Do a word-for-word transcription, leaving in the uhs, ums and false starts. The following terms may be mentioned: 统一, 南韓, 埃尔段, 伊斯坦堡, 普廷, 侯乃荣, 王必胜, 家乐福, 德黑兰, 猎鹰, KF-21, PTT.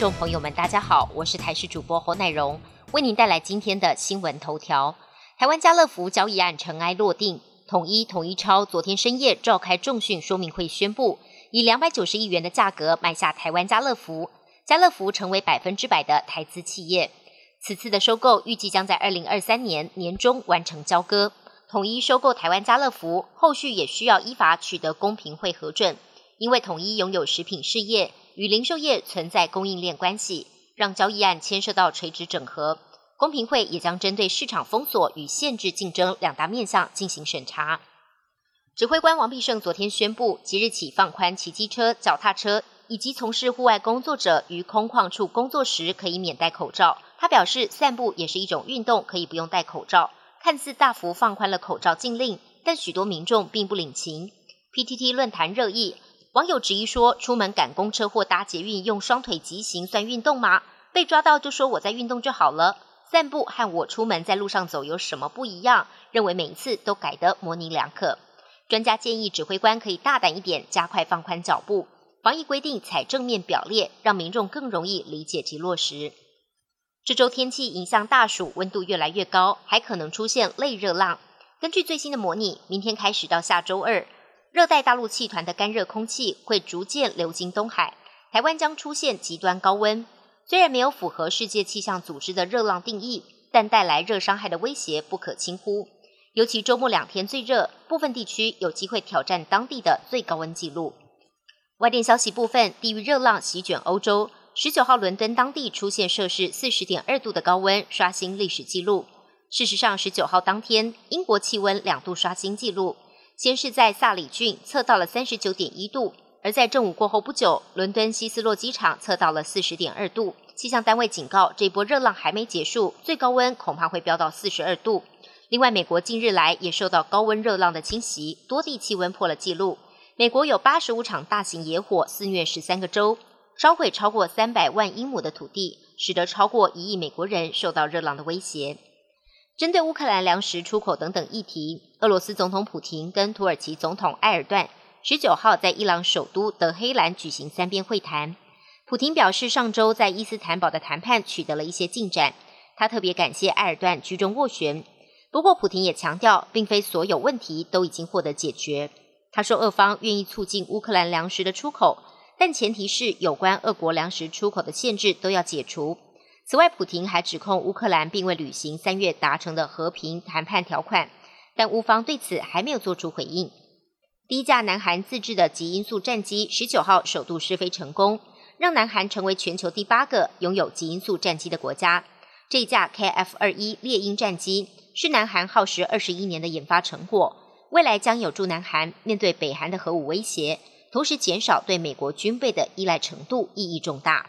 众朋友们，大家好，我是台视主播侯乃荣，为您带来今天的新闻头条。台湾家乐福交易案尘埃落定，统一统一超昨天深夜召开重讯说明会，宣布以两百九十亿元的价格买下台湾家乐福，家乐福成为百分之百的台资企业。此次的收购预计将在二零二三年年中完成交割。统一收购台湾家乐福，后续也需要依法取得公平会核准，因为统一拥有食品事业，与零售业存在供应链关系，让交易案牵涉到垂直整合。公平会也将针对市场封锁与限制竞争两大面向进行审查。指挥官王必胜昨天宣布，即日起放宽骑机车、脚踏车以及从事户外工作者于空旷处工作时可以免戴口罩。他表示，散步也是一种运动，可以不用戴口罩。看似大幅放宽了口罩禁令，但许多民众并不领情。P T T 论坛热议，网友质疑说，出门赶公车或搭捷运用双腿疾行算运动吗？被抓到就说我在运动就好了，散步和我出门在路上走有什么不一样？认为每一次都改得模棱两可。专家建议指挥官可以大胆一点，加快放宽脚步。防疫规定采正面表列，让民众更容易理解及落实。这周天气迎向大暑，温度越来越高，还可能出现类热浪。根据最新的模拟，明天开始到下周二，热带大陆气团的干热空气会逐渐流经东海，台湾将出现极端高温。虽然没有符合世界气象组织的热浪定义，但带来热伤害的威胁不可轻忽。尤其周末两天最热，部分地区有机会挑战当地的最高温纪录。外电消息部分，地狱热浪席卷欧洲，十九号伦敦当地出现摄氏 四十点二度的高温，刷新历史纪录。事实上十九号当天，英国气温两度刷新纪录。先是在萨里郡测到了 三十九点一度，而在正午过后不久，伦敦希斯洛机场测到了 四十点二度。气象单位警告，这波热浪还没结束，最高温恐怕会飙到四十二度。另外，美国近日来也受到高温热浪的侵袭，多地气温破了纪录。美国有八十五场大型野火肆虐十三个州，烧毁超过三百万英亩的土地，使得超过一亿美国人受到热浪的威胁。针对乌克兰粮食出口等等议题，俄罗斯总统普廷跟土耳其总统埃尔段十九号在伊朗首都德黑兰举行三边会谈。普廷表示，上周在伊斯坦堡的谈判取得了一些进展，他特别感谢埃尔段居中斡旋。不过普廷也强调，并非所有问题都已经获得解决。他说，俄方愿意促进乌克兰粮食的出口，但前提是有关俄国粮食出口的限制都要解除。此外，普廷还指控乌克兰并未履行三月达成的和平谈判条款，但乌方对此还没有做出回应。第一架南韩自制的极音速战机十九号首度试飞成功，让南韩成为全球第八个拥有极音速战机的国家。这架 K F 二十一 猎鹰战机是南韩耗时二十一年的研发成果，未来将有助南韩面对北韩的核武威胁，同时减少对美国军备的依赖程度，意义重大。